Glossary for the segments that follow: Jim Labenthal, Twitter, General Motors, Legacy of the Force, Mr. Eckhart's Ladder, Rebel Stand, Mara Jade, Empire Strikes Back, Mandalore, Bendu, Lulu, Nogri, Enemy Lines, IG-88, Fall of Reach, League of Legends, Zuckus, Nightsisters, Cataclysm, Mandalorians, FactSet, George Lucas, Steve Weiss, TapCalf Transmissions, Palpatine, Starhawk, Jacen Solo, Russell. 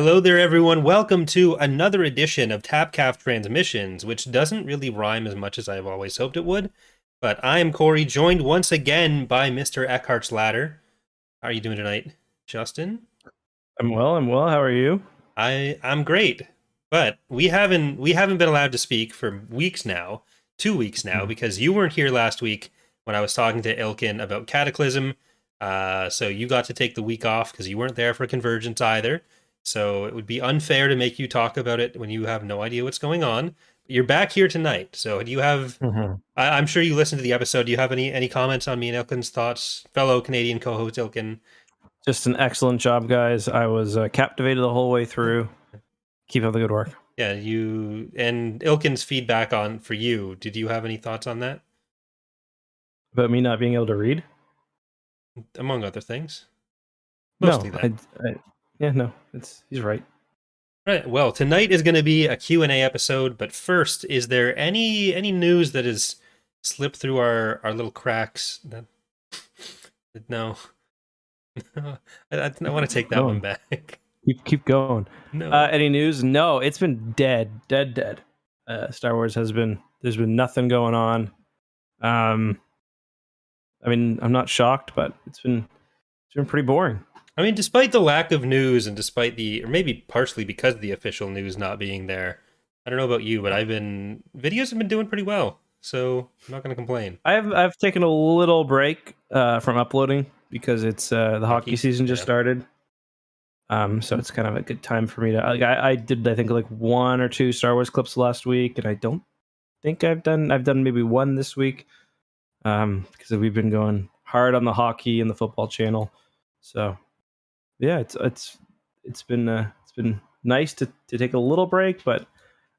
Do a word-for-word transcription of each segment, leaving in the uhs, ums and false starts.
Hello there, everyone. Welcome to another edition of TapCalf Transmissions, which doesn't really rhyme as much as I've always hoped it would. But I am Corey, joined once again by Mister Eckhart's Ladder. How are you doing tonight, Justin? I'm well. I'm well. How are you? I I'm great. But we haven't we haven't been allowed to speak for weeks now, two weeks now, mm-hmm. because you weren't here last week when I was talking to Ilkin about Cataclysm. Uh, so you got to take the week off because you weren't there for Convergence either. So it would be unfair to make you talk about it when you have no idea what's going on. You're back here tonight. So do you have, mm-hmm. I, I'm sure you listened to the episode. Do you have any, any comments on me and Ilkin's thoughts, fellow Canadian co-host Ilkin? Just an excellent job, guys. I was uh, captivated the whole way through. Keep up the good work. Yeah, you, and Ilkin's feedback on, for you, did you have any thoughts on that? About me not being able to read? Among other things. Mostly no, that. I, I, Yeah, no, it's he's right. Right. Well, tonight is going to be a Q and A episode, but first, is there any any news that has slipped through our, our little cracks? That, no. I, I, I want to take that no. one back. Keep, keep going. No. Uh, any news? No, it's been dead, dead, dead. Uh, Star Wars has been, there's been nothing going on. Um, I mean, I'm not shocked, but it's been it's been pretty boring. I mean, despite the lack of news and despite the, or maybe partially because of the official news not being there, I don't know about you, but I've been, videos have been doing pretty well, so I'm not going to complain. I've I've taken a little break uh, from uploading because it's uh, the hockey, hockey season just yeah. started, um, so it's kind of a good time for me to, like, I, I did, I think, like one or two Star Wars clips last week, and I don't think I've done, I've done maybe one this week, um, because we've been going hard on the hockey and the football channel, so... Yeah, it's it's it's been uh, it's been nice to, to take a little break, but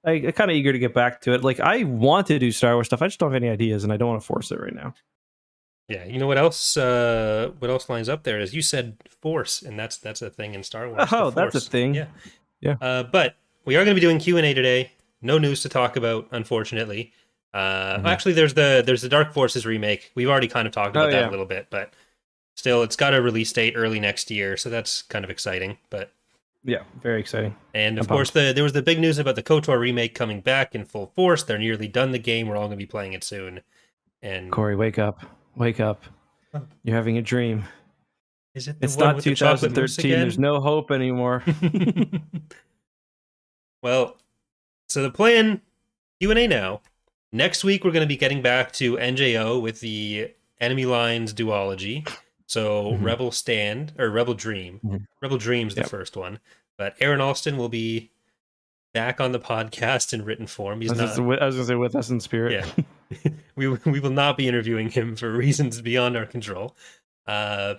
I, I'm kind of eager to get back to it. Like, I want to do Star Wars stuff, I just don't have any ideas, and I don't want to force it right now. Yeah, you know what else? Uh, what else lines up there is you said force, and that's that's a thing in Star Wars. Oh, that's a thing. Yeah, yeah. Uh, but we are going to be doing Q and A today. No news to talk about, unfortunately. Uh, mm-hmm. Actually, there's the there's the Dark Forces remake. We've already kind of talked about oh, that yeah. a little bit, but. Still, it's got a release date early next year, so that's kind of exciting. But yeah, very exciting. And of I'm course, the, there was the big news about the KOTOR remake coming back in full force. They're nearly done the game. We're all going to be playing it soon. And Corey, wake up! Wake up! Huh. You're having a dream. Is it? The it's one not with twenty thirteen. The There's no hope anymore. Well, so the plan Q and A now. Next week, we're going to be getting back to N J O with the Enemy Lines duology. So mm-hmm. Rebel Stand, or Rebel Dream. Mm-hmm. Rebel Dream's the yep. first one. But Aaron Alston will be back on the podcast in written form. He's I was, not... with, I was going to say with us in spirit. Yeah. we we will not be interviewing him for reasons beyond our control. Uh,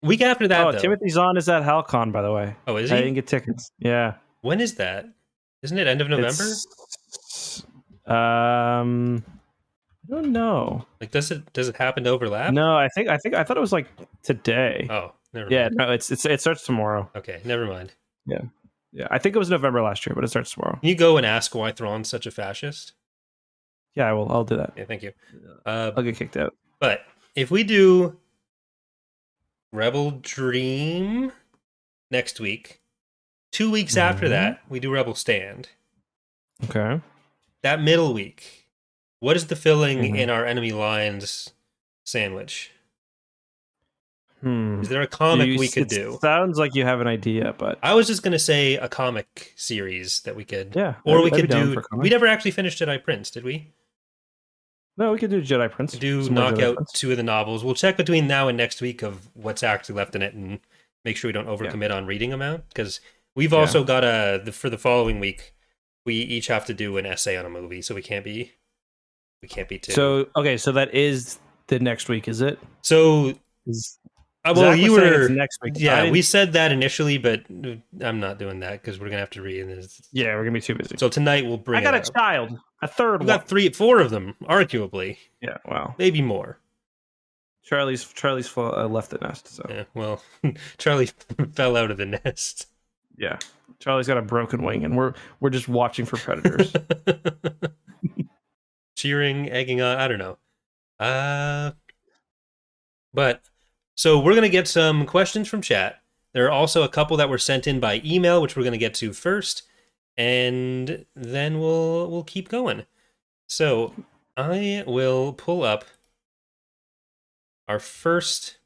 week after that, oh, though... Timothy Zahn is at Halcon, by the way. Oh, is he? I didn't get tickets. Yeah. When is that? Isn't it end of November? It's, um... I don't know. Like, does it does it happen to overlap? No, I think I think I thought it was like today. Oh, never mind. Yeah, no, it's it's it starts tomorrow. Okay, never mind. Yeah, yeah. I think it was November last year, but it starts tomorrow. Can you go and ask why Thrawn's such a fascist? Yeah, I will. I'll do that. Yeah, thank you. Uh, I'll get kicked out. But if we do Rebel Dream next week, two weeks mm-hmm. after that, we do Rebel Stand. Okay. That middle week. What is the filling mm-hmm. in our Enemy Lines sandwich? Hmm. Is there a comic you, we could do? Sounds like you have an idea, but... I was just going to say a comic series that we could... Yeah. Or I'd, we I'd could do... We never actually finished Jedi Prince, did we? No, we could do Jedi Prince. Do Some knock out Prince. two of the novels. We'll check between now and next week of what's actually left in it and make sure we don't overcommit yeah. on reading amount. Because we've yeah. also got a... The, for the following week, we each have to do an essay on a movie, so we can't be... We can't be too. So okay, so that is the next week, is it? So, is, uh, well, you were next week. Yeah, we said that initially, but I'm not doing that because we're gonna have to read. This. Yeah, we're gonna be too busy. So tonight we'll bring. I got a child, a third. We got three, four of them, arguably. Yeah, wow, maybe more. Charlie's Charlie's fall, uh, left the nest. So yeah, well, Charlie fell out of the nest. Yeah, Charlie's got a broken wing, and we're we're just watching for predators. Cheering, egging on, I don't know. Uh, but, so we're going to get some questions from chat There are also a couple that were sent in by email, which we're going to get to first, and then we'll we'll keep going. So I will pull up our first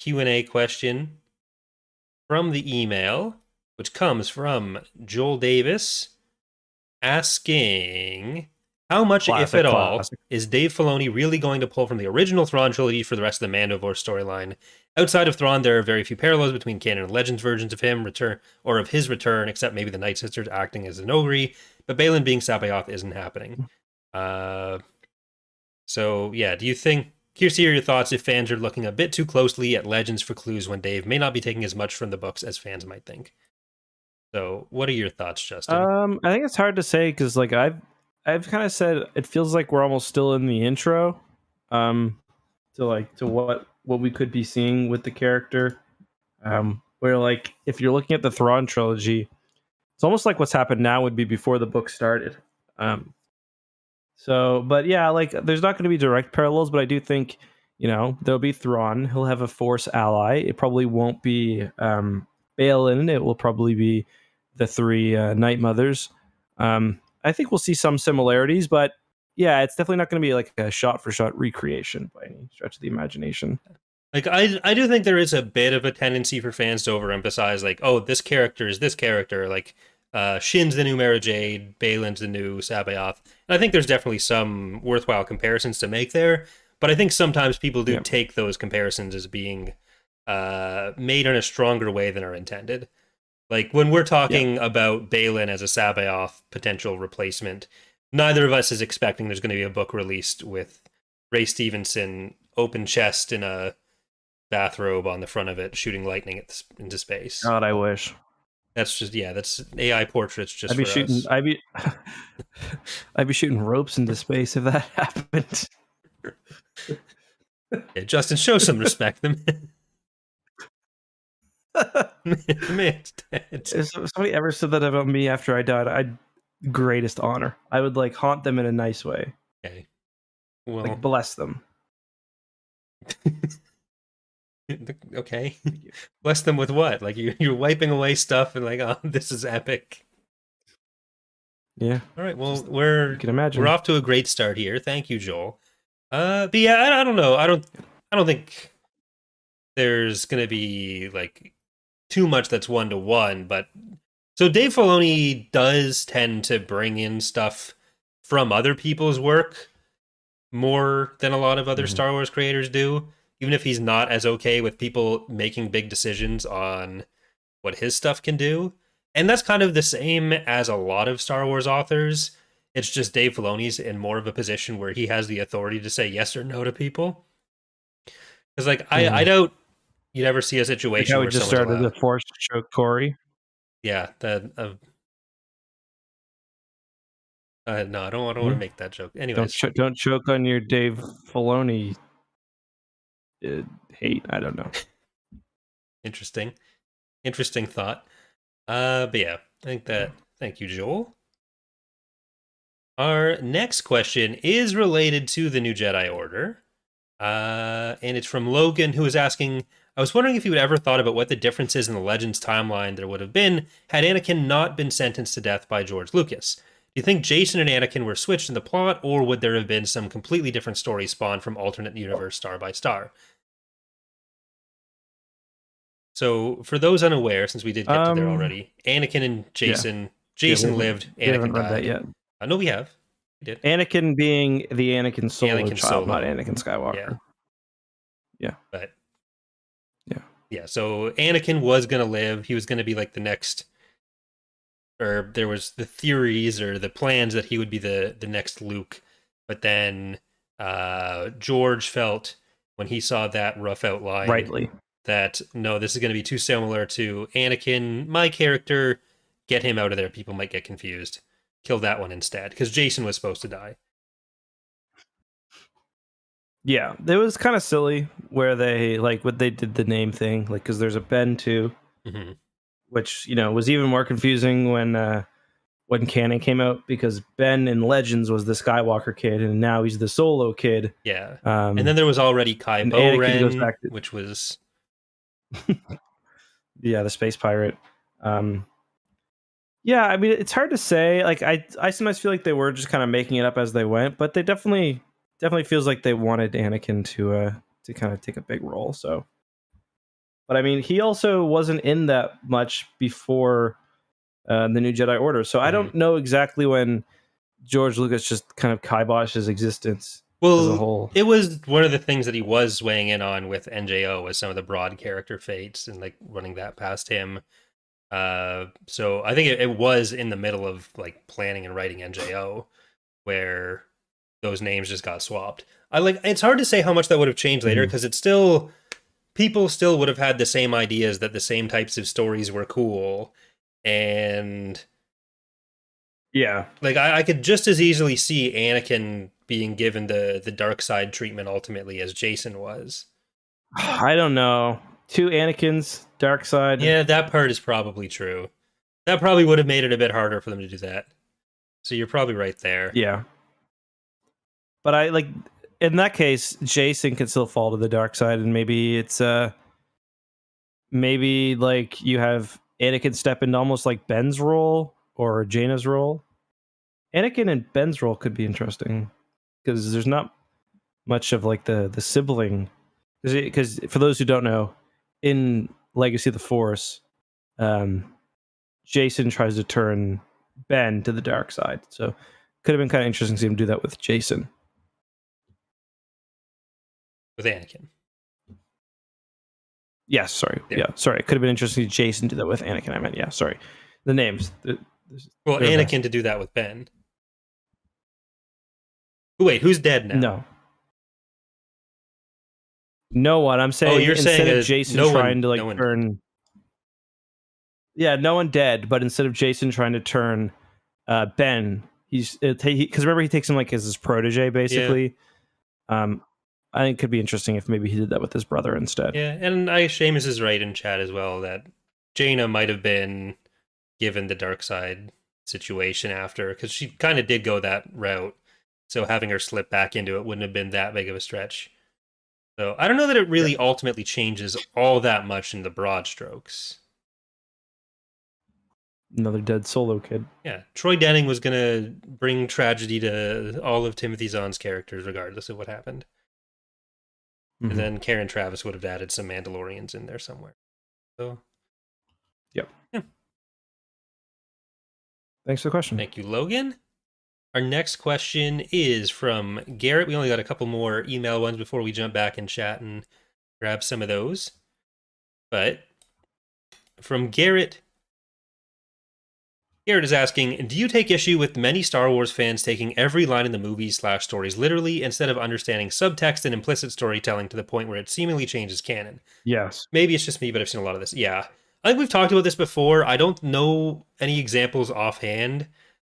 Q and A question from the email, which comes from Joel Davis, asking, how much, classic, if at classic. all, is Dave Filoni really going to pull from the original Thrawn trilogy for the rest of the Mandalore storyline? Outside of Thrawn, there are very few parallels between canon and Legends versions of him return or of his return, except maybe the Nightsisters acting as an ogre, but Balin being Sabayoth isn't happening. Uh, so, yeah, do you think... Here's to hear your thoughts if fans are looking a bit too closely at Legends for clues when Dave may not be taking as much from the books as fans might think. So, what are your thoughts, Justin? Um, I think it's hard to say because, like, I've I've kind of said it feels like we're almost still in the intro, um, to like to what what we could be seeing with the character. Um, where like if you're looking at the Thrawn trilogy, it's almost like what's happened now would be before the book started. Um. So, but yeah, like there's not going to be direct parallels, but I do think, you know, there'll be Thrawn. He'll have a Force ally. It probably won't be um, Balin. It will probably be the three uh, Night Mothers. Um, I think we'll see some similarities, but yeah, it's definitely not going to be like a shot-for-shot recreation by any stretch of the imagination. Like I, I do think there is a bit of a tendency for fans to overemphasize, like, oh, this character is this character, like. Uh, Shin's the new Mara Jade, Balin's the new Sabayoth. And I think there's definitely some worthwhile comparisons to make there, but I think sometimes people do yeah. take those comparisons as being uh, made in a stronger way than are intended. Like, when we're talking yeah. about Balin as a Sabayoth potential replacement, neither of us is expecting there's going to be a book released with Ray Stevenson open chest in a bathrobe on the front of it, shooting lightning at, into space. God, I wish. That's just yeah. That's A I portraits. Just I'd be for shooting. Us. I'd be, I'd be shooting ropes into space if that happened. Yeah, Justin, show some respect. The man, the man's dead. If somebody ever said that about me after I died, I'd greatest honor. I would like haunt them in a nice way. Okay, well, like bless them. Okay, bless them with what? Like you, you're wiping away stuff and like, oh, this is epic. Yeah. All right. Well, Just, we're you can imagine. we're off to a great start here. Thank you, Joel. Uh, but yeah, I, I don't know. I don't. I don't think there's gonna be like too much that's one to one. But so Dave Filoni does tend to bring in stuff from other people's work more than a lot of other mm-hmm. Star Wars creators do. Even if he's not as okay with people making big decisions on what his stuff can do. And that's kind of the same as a lot of Star Wars authors. It's just Dave Filoni's in more of a position where he has the authority to say yes or no to people. Because, like, mm-hmm. I, I doubt you'd ever see a situation like where we just started allowed. the Force show, Corey. Yeah. The, uh, uh, no, I don't, I don't mm-hmm. want to make that joke. Anyways. Don't, cho- don't choke on your Dave Filoni hate. I don't know. Interesting. Interesting thought. Uh, but yeah, I think that... Thank you, Joel. Our next question is related to the New Jedi Order. Uh, and it's from Logan, who is asking, I was wondering if you had ever thought about what the differences in the Legends timeline there would have been had Anakin not been sentenced to death by George Lucas. Do you think Jacen and Anakin were switched in the plot, or would there have been some completely different story spawned from alternate universe star by star? So, for those unaware, since we did get um, to there already, Anakin and Jacen, yeah. Jacen yeah, lived, Anakin haven't read died. that yet. Uh, no, we have. We did. Anakin being the Anakin Solo Anakin child, Solo. not Anakin Skywalker. Yeah. yeah. But, yeah. Yeah, so Anakin was going to live. He was going to be like the next, or there was the theories or the plans that he would be the, the next Luke. But then uh, George felt, when he saw that rough outline... Rightly. That, no, this is going to be too similar to Anakin, my character, get him out of there. People might get confused. Kill that one instead, because Jacen was supposed to die. Yeah, it was kind of silly where they, like, what they did the name thing, like, because there's a Ben, too, mm-hmm. which, you know, was even more confusing when, uh, when canon came out, because Ben in Legends was the Skywalker kid, and now he's the Solo kid. Yeah, um, and then there was already Kylo Ren, to- which was... Yeah, the space pirate. Um, yeah, I mean, it's hard to say. Like, I, I sometimes feel like they were just kind of making it up as they went, but they definitely, definitely feels like they wanted Anakin to, uh, to kind of take a big role. So, but I mean, he also wasn't in that much before uh, the New Jedi Order. So mm-hmm. I don't know exactly when George Lucas just kind of kiboshed his existence. Well, as a whole. It was one of the things that he was weighing in on with N J O was some of the broad character fates and like running that past him. Uh, so I think it, it was in the middle of like planning and writing N J O where those names just got swapped. I like it's hard to say how much that would have changed later because mm-hmm. it's still people still would have had the same ideas that the same types of stories were cool and. Yeah, like I, I could just as easily see Anakin being given the the dark side treatment ultimately as Jacen was. I don't know. Two Anakins, dark side. Yeah, that part is probably true. That probably would have made it a bit harder for them to do that. So you're probably right there. Yeah. But I like in that case, Jacen can still fall to the dark side, and maybe it's uh maybe like you have Anakin step into almost like Ben's role or Jaina's role. Anakin and Ben's role could be interesting because there's not much of like the the sibling. Because for those who don't know, in Legacy of the Force, um, Jacen tries to turn Ben to the dark side. So could have been kind of interesting to see him do that with Jacen. With Anakin. Yeah, sorry. Yeah, yeah sorry. It could have been interesting to Jacen do that with Anakin. I meant, yeah, sorry. The names. The, Well, Anakin there. To do that with Ben. Wait, who's dead now? No. No one. I'm saying oh, you're instead saying of Jacen no trying one, to like no turn. Dead. Yeah, no one dead, but instead of Jacen trying to turn uh, Ben, he's because he, remember he takes him like as his protege basically. Yeah. Um, I think it could be interesting if maybe he did that with his brother instead. Yeah, and I Seamus is right in chat as well that Jaina might have been given the dark side situation after, because she kind of did go that route. So having her slip back into it wouldn't have been that big of a stretch. So I don't know that it really yeah. ultimately changes all that much in the broad strokes. Another dead Solo kid. Yeah. Troy Denning was going to bring tragedy to all of Timothy Zahn's characters, regardless of what happened. Mm-hmm. And then Karen Traviss would have added some Mandalorians in there somewhere. So, yep. Yeah. Thanks for the question. Thank you, Logan. Our next question is from Garrett. We only got a couple more email ones before we jump back in chat and grab some of those. But from Garrett, Garrett is asking, do you take issue with many Star Wars fans taking every line in the movies slash stories literally instead of understanding subtext and implicit storytelling to the point where it seemingly changes canon? Yes. Maybe it's just me, but I've seen a lot of this. Yeah. I think we've talked about this before. I don't know any examples offhand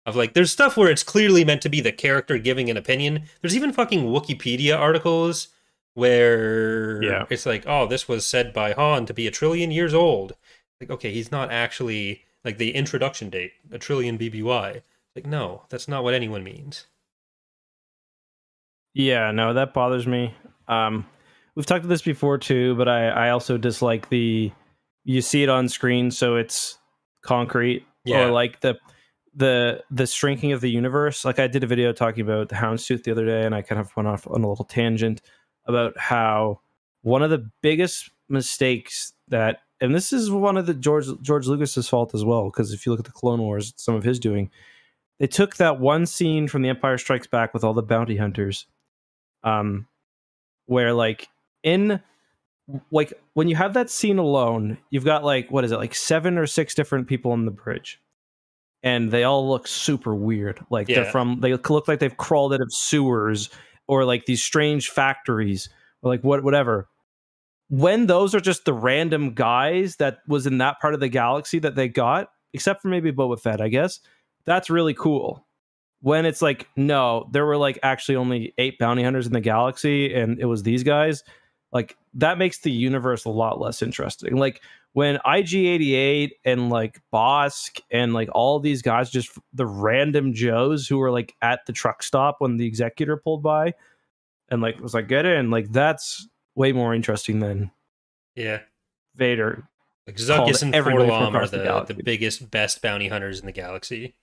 of like, there's stuff where it's clearly meant to be the character giving an opinion. There's even fucking Wikipedia articles where yeah. it's like, oh, this was said by Han to be a trillion years old. Like, okay, he's not actually like the introduction date, a trillion B B Y. Like, no, that's not what anyone means. Yeah, no, that bothers me. Um, we've talked about this before too, but I, I also dislike the, you see it on screen, so it's concrete. Yeah. Or like the the the shrinking of the universe. Like I did a video talking about the Houndstooth the other day, and I kind of went off on a little tangent about how one of the biggest mistakes that, and this is one of the George George Lucas's fault as well, because if you look at the Clone Wars, it's some of his doing. They took that one scene from The Empire Strikes Back with all the bounty hunters, um, where like in. Like when you have that scene alone, you've got like, what is it? Like seven or six different people on the bridge, and they all look super weird. Like yeah. they're from, they look like they've crawled out of sewers or like these strange factories or like what, whatever. When those are just the random guys that was in that part of the galaxy that they got, except for maybe Boba Fett, I guess that's really cool. When it's like, no, there were like actually only eight bounty hunters in the galaxy and it was these guys. Like that makes the universe a lot less interesting. Like when I G eighty-eight and like Bosk and like all these guys, just the random Joes who were like at the truck stop when the executor pulled by and like was like, get in. Like that's way more interesting than yeah Vader Like Zuckus and Forlom are the, the, the biggest, best bounty hunters in the galaxy.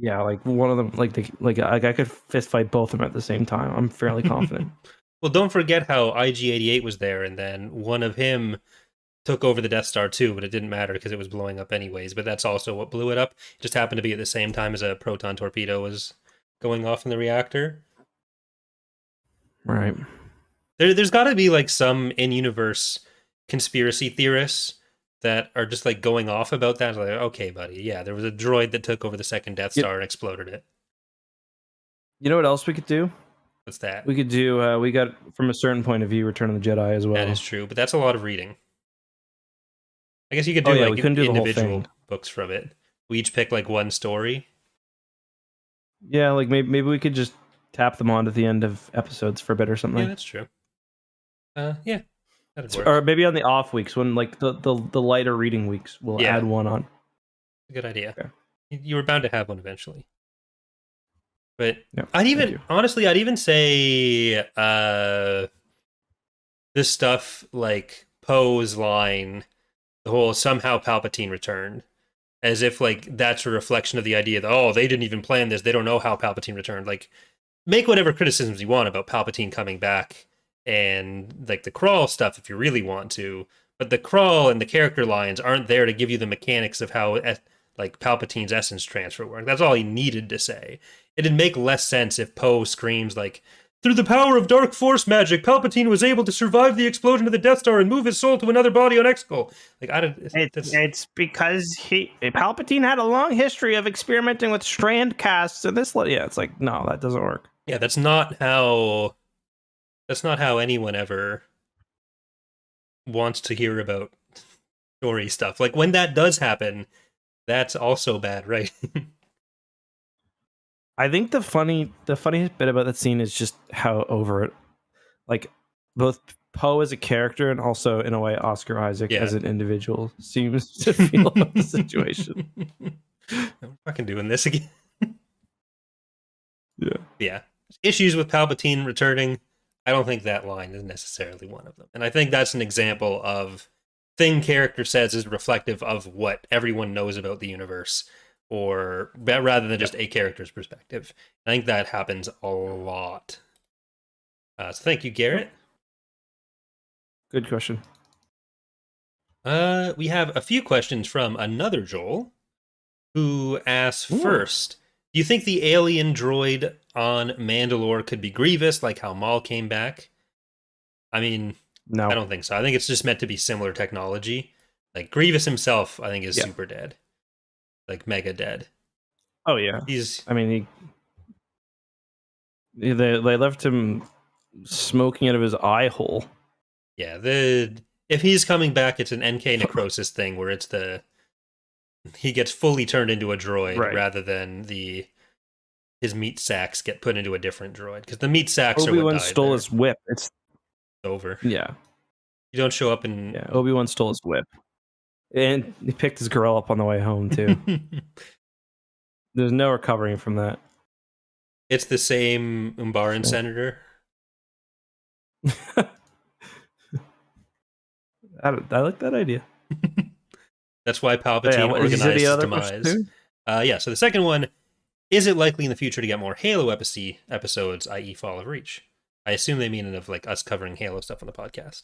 Yeah, like one of them, like the, like I, I could fist fight both of them at the same time. I'm fairly confident. Well, don't forget how I G eighty-eight was there, and then one of him took over the Death Star too, but it didn't matter because it was blowing up anyways. But that's also what blew it up. It just happened to be at the same time as a proton torpedo was going off in the reactor. Right. There, there's got to be like some in-universe conspiracy theorists that are just like going off about that. Like, okay, buddy, yeah, there was a droid that took over the second Death Star and exploded it. You know what else we could do? What's that? We could do, uh, we got, from a certain point of view, Return of the Jedi as well. That is true, but that's a lot of reading. I guess you could do, oh, yeah, like, we couldn't do individual books from it. We each pick, like, one story. Yeah, like, maybe, maybe we could just tap them on at the end of episodes for a bit or something. Yeah, that's true. Uh, yeah. That'd work. Or maybe on the off weeks, when, like, the, the, the lighter reading weeks, we'll yeah. add one on. Good idea. Okay. You were bound to have one eventually. But yeah, I'd even, honestly, I'd even say uh, this stuff, like Poe's line, the whole somehow Palpatine returned, as if like that's a reflection of the idea that, oh, they didn't even plan this. They don't know how Palpatine returned. Like, make whatever criticisms you want about Palpatine coming back and like the Crawl stuff if you really want to. But the Crawl and the character lines aren't there to give you the mechanics of how like Palpatine's essence transfer worked. That's all he needed to say. It'd make less sense if Poe screams, like, through the power of dark force magic, Palpatine was able to survive the explosion of the Death Star and move his soul to another body on Exegol. Like, I don't... It's, it's because he... Palpatine had a long history of experimenting with strand casts and this... Yeah, it's like, no, that doesn't work. Yeah, that's not how... That's not how anyone ever wants to hear about story stuff. Like, when that does happen, that's also bad, right? I think the funny, the funniest bit about that scene is just how over it, like both Poe as a character and also in a way Oscar Isaac yeah. as an individual seems to feel about the situation. I'm fucking doing this again. Yeah, yeah. Issues with Palpatine returning. I don't think that line is necessarily one of them, and I think that's an example of thing character says is reflective of what everyone knows about the universe. Or rather than just a character's perspective. I think that happens a lot. Uh, so thank you, Garrett. Good question. Uh, we have a few questions from another Joel, who asks Ooh. first, do you think the alien droid on Mandalore could be Grievous, like how Maul came back? I mean, no. I don't think so. I think it's just meant to be similar technology. Like Grievous himself, I think, is yeah. super dead. Like mega dead. Oh yeah, he's. I mean, he. They they left him smoking out of his eye hole. Yeah, the if he's coming back, it's an N K necrosis thing where it's the he gets fully turned into a droid right. rather than the his meat sacks get put into a different droid because the meat sacks. Obi-Wan stole there. his whip. It's over. Yeah, you don't show up in. Yeah, Obi-Wan stole his whip. And he picked his girl up on the way home, too. There's no recovering from that. It's the same Umbaran so. senator. I, I like that idea. That's why Palpatine yeah, what, organized his demise. Uh, yeah, so the second one, is it likely in the future to get more Halo epi- episodes, that is. Fall of Reach? I assume they mean of like us covering Halo stuff on the podcast.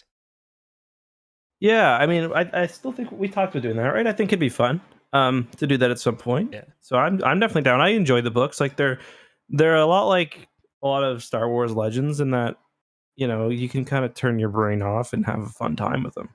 Yeah, I mean, I, I still think we talked about doing that, right? I think it'd be fun um, to do that at some point. Yeah. So I'm I'm definitely down. I enjoy the books. Like they're they're a lot like a lot of Star Wars Legends in that, you know, you can kind of turn your brain off and have a fun time with them.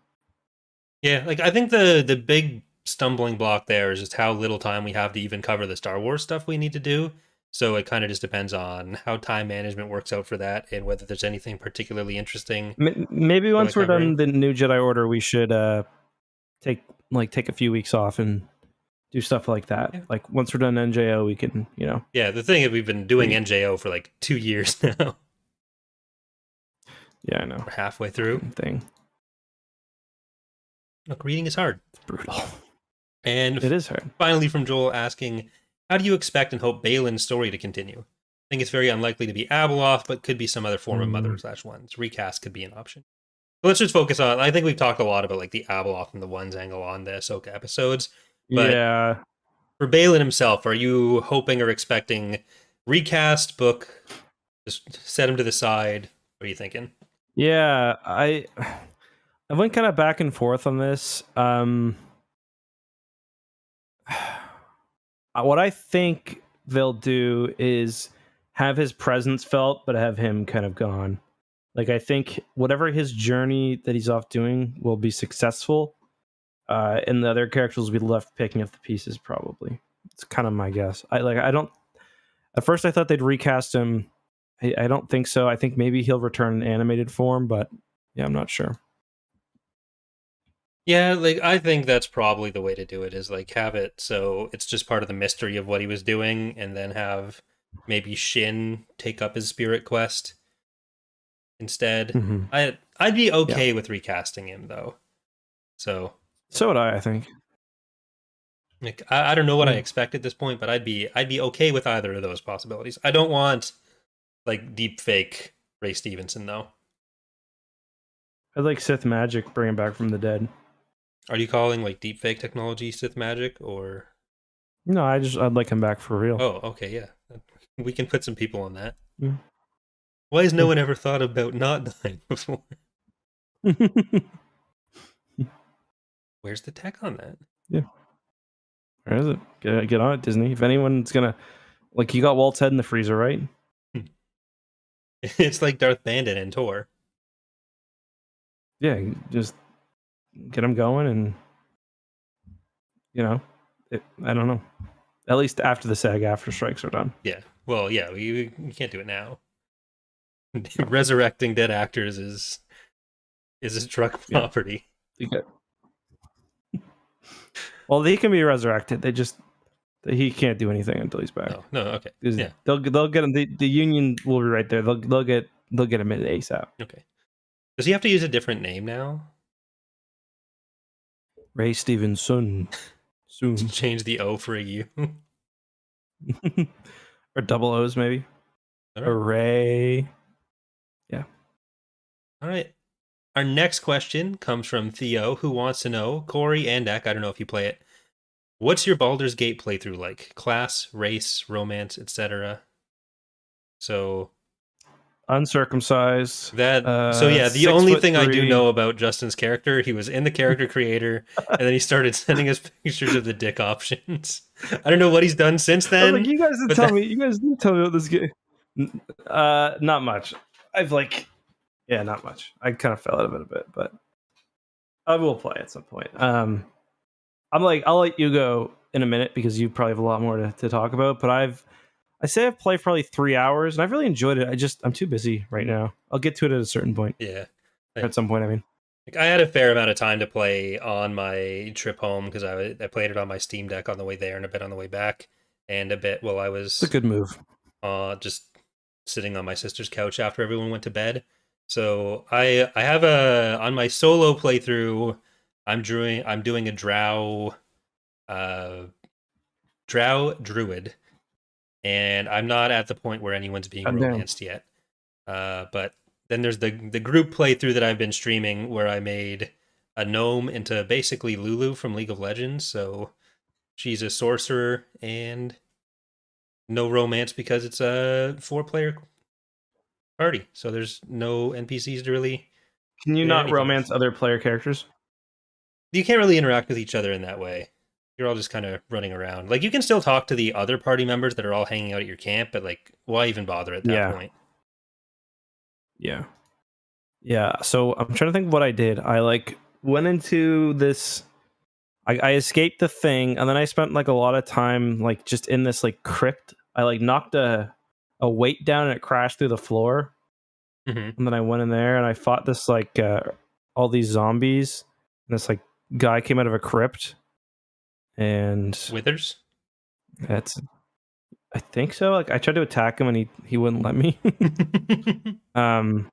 Yeah, like I think the the big stumbling block there is just how little time we have to even cover the Star Wars stuff we need to do. So it kind of just depends on how time management works out for that and whether there's anything particularly interesting. Maybe once we're done the New Jedi Order, we should uh, take like take a few weeks off and do stuff like that. Yeah. Like once we're done N J O, we can, you know. Yeah, the thing is we've been doing N J O for like two years now. Yeah, I know. We're halfway through. Same thing. Look, reading is hard. It's brutal. And it is hard. Finally from Joel asking... How do you expect and hope Balin's story to continue? I think it's very unlikely to be Abeloth, but could be some other form of Mother slash Ones. Recast could be an option. let's just focus on, I think we've talked a lot about like the Abeloth and the Ones angle on the Ahsoka episodes. But yeah. For Balin himself, are you hoping or expecting recast, book, just set him to the side? What are you thinking? Yeah, I I went kind of back and forth on this. Um, what I think they'll do is have his presence felt, but have him kind of gone. Like, I think whatever his journey that he's off doing will be successful. Uh, and the other characters will be left picking up the pieces, probably. It's kind of my guess. I like. I don't... At first, I thought they'd recast him. I, I don't think so. I think maybe he'll return in animated form, but yeah, I'm not sure. Yeah, like, I think that's probably the way to do it, is like have it so it's just part of the mystery of what he was doing, and then have maybe Shin take up his spirit quest instead. Mm-hmm. I I'd be okay yeah. with recasting him though. So so would I. I think. Like, I, I don't know what mm. I expect at this point, but I'd be I'd be okay with either of those possibilities. I don't want like deep fake Ray Stevenson though. I'd like Sith magic, bring him back from the dead. Are you calling like deep fake technology Sith magic, or? No, I just I'd like him back for real. Oh, okay, yeah, we can put some people on that. Mm. Why has no one ever thought about not dying before? Where's the tech on that? Yeah. Where is it? Get, get on it, Disney. If anyone's going to... Like, you got Walt's head in the freezer, right? It's like Darth Bandit and Tor. Yeah, just get him going and... You know, it, I don't know. At least after the SAG after strikes are done. Yeah, well, yeah, you, you can't do it now. Resurrecting dead actors is is a truck property. Yeah. Well, he can be resurrected. They just he can't do anything until he's back. No, no okay. Yeah. They'll they'll get him. The, the union will be right there. They'll they'll get they'll get him in ASAP. Okay. Does he have to use a different name now? Ray Stevenson. Soon change the O for a U. Or double O's maybe. Right. Hooray. Yeah. All right. Our next question comes from Theo, who wants to know, Corey and Dak, I don't know if you play it. What's your Baldur's Gate playthrough like? Class, race, romance, et cetera. So uncircumcised. That uh, so yeah, the only thing three. I do know about Justin's character, he was in the character creator, and then he started sending us pictures of the dick options. I don't know what he's done since then. Like, you guys didn't tell that... me. You guys didn't tell me about this game. Uh, not much. I've like, yeah, not much. I kind of fell out of it a bit, but I will play at some point. Um, I'm like, I'll let you go in a minute because you probably have a lot more to, to talk about. But I've, I say I've played probably three hours, and I've really enjoyed it. I just, I'm too busy right now. I'll get to it at a certain point. Yeah, like, at some point, I mean, like I had a fair amount of time to play on my trip home because I I played it on my Steam Deck on the way there and a bit on the way back, and a bit while I was. It's a good move. Uh, just. Sitting on my sister's couch after everyone went to bed. So I I have a on my solo playthrough I'm doing I'm doing a drow uh drow druid, and I'm not at the point where anyone's being I'm romanced down. yet. Uh but then there's the the group playthrough that I've been streaming where I made a gnome into basically Lulu from League of Legends. So she's a sorcerer and no romance because it's a four-player party, so there's no N P Cs to really. Can you not romance with. other player characters? You can't really interact with each other in that way. You're all just kind of running around. Like you can still talk to the other party members that are all hanging out at your camp, but like, why even bother at that yeah. point? Yeah, yeah. So I'm trying to think of what I did. I like went into this. I, I escaped the thing, and then I spent like a lot of time like just in this like crypt. I like knocked a, a weight down and it crashed through the floor. Mm-hmm. And then I went in there and I fought this like uh, all these zombies. And this like guy came out of a crypt. And Withers? That's I think so. Like I tried to attack him and he, he wouldn't let me. um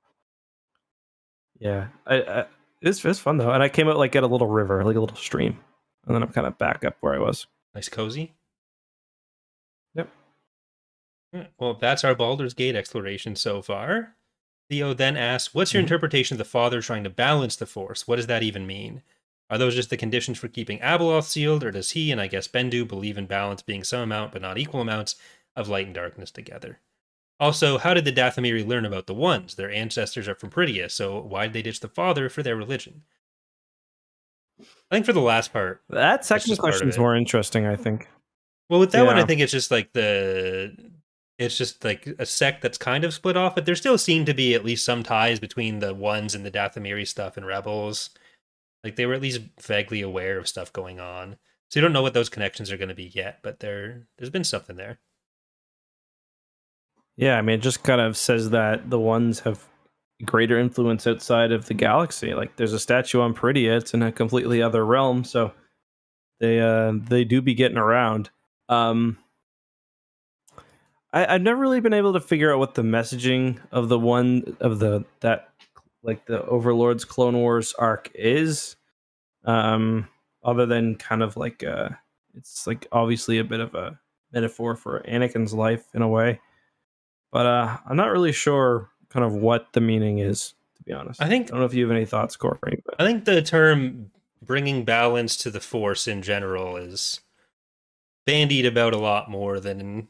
Yeah. I, I it's it's fun though. And I came out like at a little river, like a little stream. And then I'm kind of back up where I was. Nice cozy. Well, that's our Baldur's Gate exploration so far. Theo then asks, what's your interpretation of the father trying to balance the Force? What does that even mean? Are those just the conditions for keeping Abeloth sealed, or does he, and I guess Bendu, believe in balance being some amount, but not equal amounts, of light and darkness together? Also, how did the Dathomiri learn about the Ones? Their ancestors are from Pridia, so why did they ditch the father for their religion? I think for the last part... That second question's more interesting, I think. Well, with that yeah. one, I think it's just like the... It's just like a sect that's kind of split off, but there still seem to be at least some ties between the Ones and the Dathomiri stuff and Rebels. Like, they were at least vaguely aware of stuff going on. So you don't know what those connections are going to be yet, but there, there's been something there. Yeah, I mean, it just kind of says that the Ones have greater influence outside of the galaxy. Like, there's a statue on Peridia. It's in a completely other realm, so they uh, they do be getting around. Um... I, I've never really been able to figure out what the messaging of the one of the that like the Overlord's Clone Wars arc is, um, other than kind of like uh, it's like obviously a bit of a metaphor for Anakin's life in a way, but uh, I'm not really sure kind of what the meaning is, to be honest. I think I don't know if you have any thoughts, Corey. But I think the term "bringing balance to the Force" in general is bandied about a lot more than. In,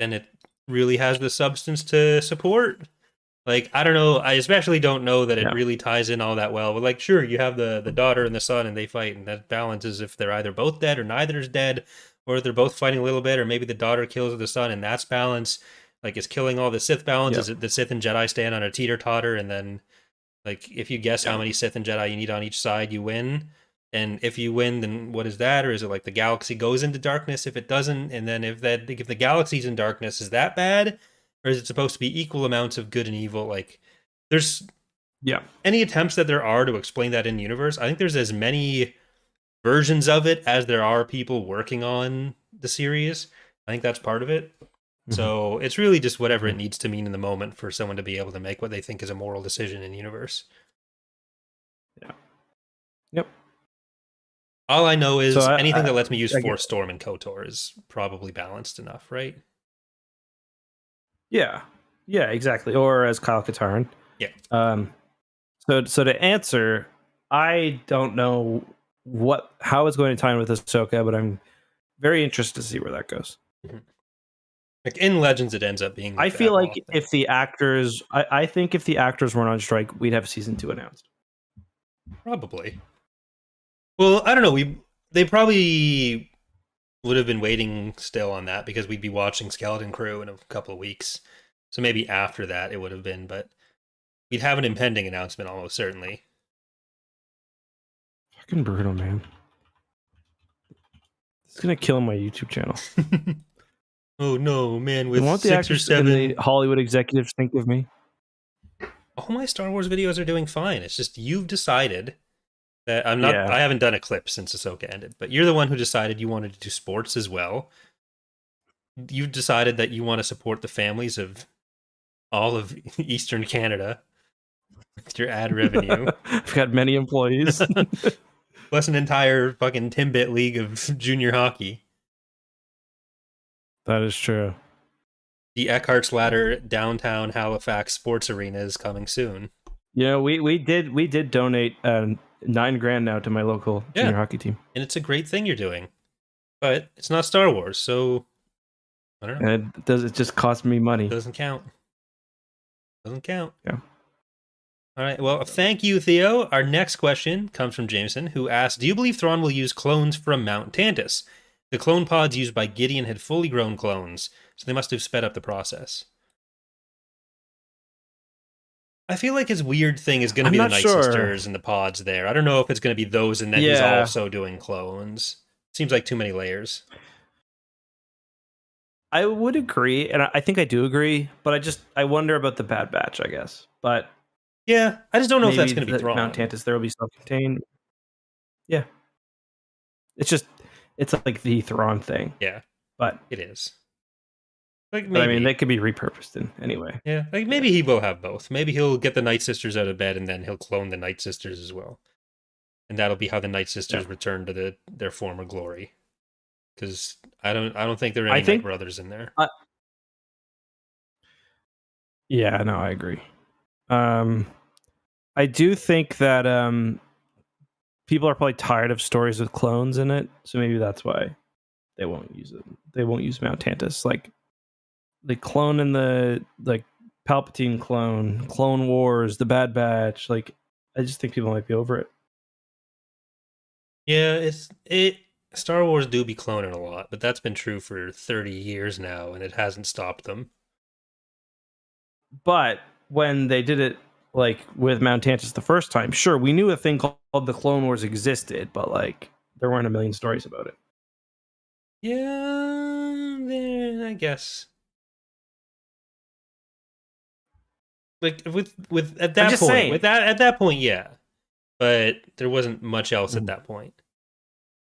and it really has the substance to support. Like, I don't know, I especially don't know that it yeah. really ties in all that well. But like, sure, you have the, the daughter and the son, and they fight, and that balances if they're either both dead or neither is dead, or they're both fighting a little bit, or maybe the daughter kills the son, and that's balance. Like, is killing all the Sith balance? Yeah. Is it the Sith and Jedi stand on a teeter-totter, and then, like, if you guess yeah. how many Sith and Jedi you need on each side, you win? And if you win, then what is that? Or is it like the galaxy goes into darkness if it doesn't? And then if that, if the galaxy's in darkness, is that bad? Or is it supposed to be equal amounts of good and evil? Like, there's yeah, any attempts that there are to explain that in universe. I think there's as many versions of it as there are people working on the series. I think that's part of it. Mm-hmm. So it's really just whatever it needs to mean in the moment for someone to be able to make what they think is a moral decision in universe. Yeah. Yep. All I know is so I, anything I, that lets me use Force Storm and KOTOR is probably balanced enough, right? Yeah, yeah, exactly. Or as Kyle Katarn. Yeah. Um. So, so to answer, I don't know what how it's going to tie in with Ahsoka, but I'm very interested to see where that goes. Mm-hmm. Like in Legends, it ends up being. Like I feel like thing. if the actors, I, I think if the actors weren't on strike, we'd have season two announced. Probably. Well, I don't know. We they probably would have been waiting still on that because we'd be watching Skeleton Crew in a couple of weeks. So maybe after that it would have been, but we'd have an impending announcement almost certainly. Fucking brutal, man. It's gonna kill my YouTube channel. Oh no, man! With want the six or seven and the Hollywood executives think of me. All my Star Wars videos are doing fine. It's just you've decided. I'm not. Yeah. I haven't done a clip since Ahsoka ended, but you're the one who decided you wanted to do sports as well. You've decided that you want to support the families of all of Eastern Canada with your ad revenue. I've got many employees, plus an entire fucking Timbit league of junior hockey. That is true. The Eckhart's Ladder downtown Halifax sports arena is coming soon. Yeah, we we did we did donate. Um, Nine grand now to my local yeah. junior hockey team, and it's a great thing you're doing, but it's not Star Wars, so I don't know. And it does it just cost me money? It doesn't count. Doesn't count. Yeah. All right. Well, thank you, Theo. Our next question comes from Jameson, who asked, "Do you believe Thrawn will use clones from Mount Tantus? The clone pods used by Gideon had fully grown clones, so they must have sped up the process." I feel like his weird thing is going to be the Nightsisters sure. and the pods there. I don't know if it's going to be those and then yeah. he's also doing clones. Seems like too many layers. I would agree, and I think I do agree, but I just I wonder about the Bad Batch, I guess. But yeah, I just don't know if that's going to be Thrawn. Mount Tantus there will be self-contained. Yeah. It's just it's like the Thrawn thing. Yeah. But it is. Like maybe. But I mean, they could be repurposed in anyway. Yeah, like maybe he will have both. Maybe he'll get the Nightsisters out of bed, and then he'll clone the Nightsisters as well, and that'll be how the Nightsisters yeah. return to the, their former glory. Because I don't, I don't think there are any think, brothers in there. I, Yeah, no, I agree. Um, I do think that um, people are probably tired of stories with clones in it, so maybe that's why they won't use it. They won't use Mount Tantus. Like the clone in the like Palpatine clone, Clone Wars, the Bad Batch. Like, I just think people might be over it. Yeah, it's it. Star Wars do be cloning a lot, but that's been true for thirty years now, and it hasn't stopped them. But when they did it, like, with Mount Tantus the first time, sure, we knew a thing called the Clone Wars existed, but, like, there weren't a million stories about it. Yeah, I guess. Like, with, with at that point, with that, at that point, yeah. But there wasn't much else mm-hmm. at that point.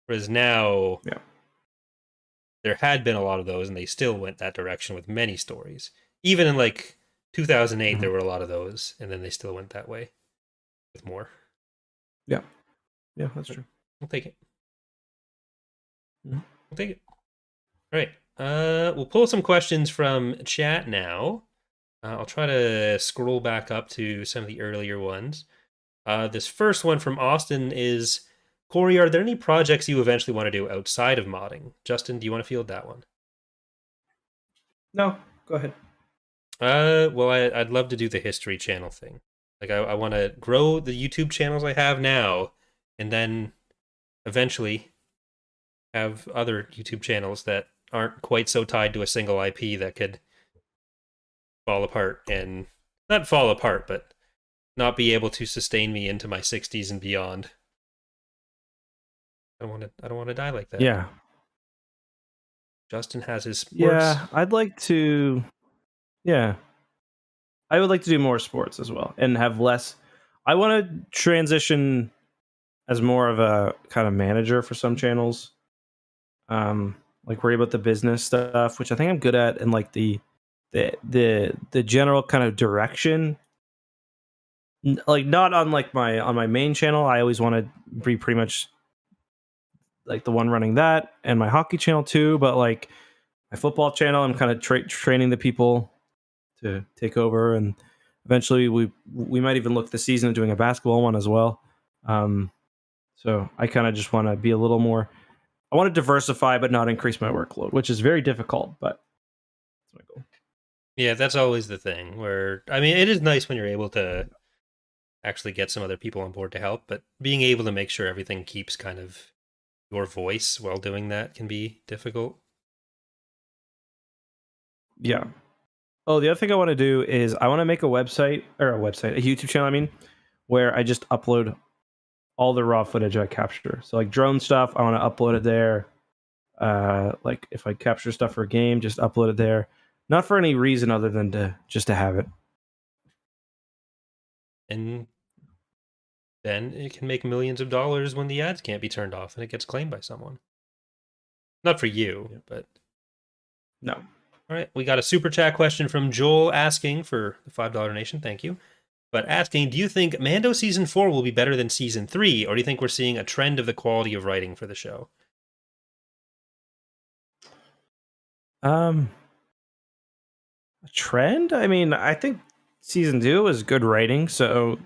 Whereas now, yeah. there had been a lot of those, and they still went that direction with many stories. Even in, like, two thousand eight, mm-hmm. there were a lot of those, and then they still went that way with more. Yeah. Yeah, that's true. We'll take it. Mm-hmm. We'll take it. All right. Uh, we'll pull some questions from chat now. Uh, I'll try to scroll back up to some of the earlier ones. Uh, this first one from Austin is... Corey, are there any projects you eventually want to do outside of modding? Justin, do you want to field that one? No, go ahead. Uh, well, I, I'd love to do the history channel thing. Like, I, I want to grow the YouTube channels I have now, and then eventually have other YouTube channels that aren't quite so tied to a single I P that could fall apart and not fall apart, but not be able to sustain me into my sixties and beyond. I don't want to. I don't want to die like that. Yeah. Justin has his sports. Yeah, I'd like to. Yeah, I would like to do more sports as well, and have less. I want to transition as more of a kind of manager for some channels, um, like worry about the business stuff, which I think I'm good at, and like the the the the general kind of direction. Like not on like my on my main channel. I always want to be pretty much. Like the one running that and my hockey channel too, but like my football channel, I'm kind of tra- training the people to take over, and eventually we we might even look this season at doing a basketball one as well. Um, so I kind of just want to be a little more. I want to diversify, but not increase my workload, which is very difficult. But that's my goal. Yeah, that's always the thing. Where I mean, it is nice when you're able to actually get some other people on board to help, but being able to make sure everything keeps kind of your voice while doing that can be difficult. Yeah. Oh, the other thing I want to do is I want to make a website or a website, a YouTube channel, I mean, where I just upload all the raw footage I capture. So like drone stuff, I want to upload it there. Uh, like if I capture stuff for a game, just upload it there. Not for any reason other than to just to have it. And then it can make millions of dollars when the ads can't be turned off and it gets claimed by someone. Not for you, yeah. but... No. All right, we got a super chat question from Joel asking for the five dollar donation, thank you. But asking, do you think Mando Season four will be better than Season three, or do you think we're seeing a trend of the quality of writing for the show? Um, a trend? I mean, I think Season two was good writing, so...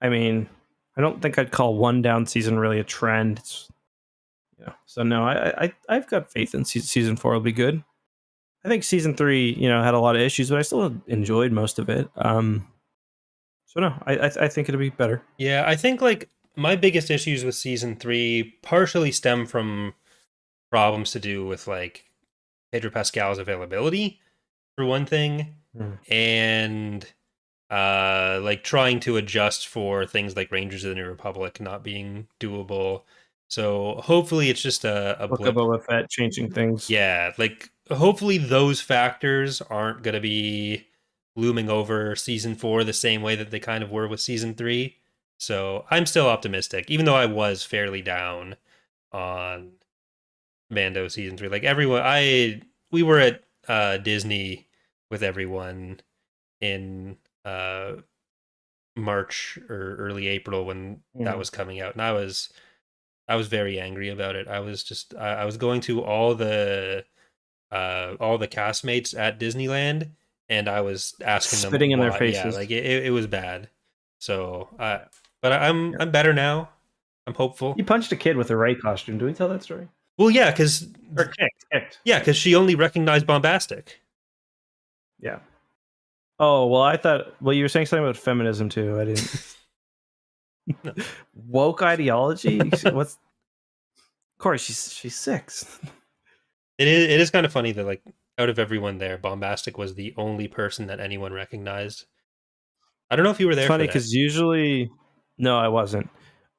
I mean... I don't think I'd call one down season really a trend. It's, you know, so no, I, I, I've got faith in se- season four will be good. I think season three, you know, had a lot of issues, but I still enjoyed most of it. Um, so no, I, I, th- I think it'll be better. Yeah, I think like my biggest issues with season three partially stem from problems to do with like Pedro Pascal's availability for one thing, mm. and. Uh, like trying to adjust for things like Rangers of the New Republic not being doable. So hopefully it's just a, a blip. Boba Fett changing things. Yeah, like hopefully those factors aren't going to be looming over season four the same way that they kind of were with season three. So I'm still optimistic, even though I was fairly down on Mando season three. Like everyone, I we were at uh, Disney with everyone in. Uh, March or early April when mm. that was coming out, and I was I was very angry about it. I was just I, I was going to all the uh, all the castmates at Disneyland, and I was asking them, spitting in their faces. Yeah, like it, it was bad. So, uh, but I'm I'm better now. I'm hopeful. He punched a kid with a Rey costume. Do we tell that story? Well, yeah, because or kicked, kicked. Yeah, because she only recognized bombastic. Yeah. Oh well, I thought. Well, you were saying something about feminism too. I didn't. No. Woke ideology. What's? Of course, she's she's six. It is. It is kind of funny that, like, out of everyone there, Bombastic was the only person that anyone recognized. I don't know if you were there. It's funny because usually, no, I wasn't.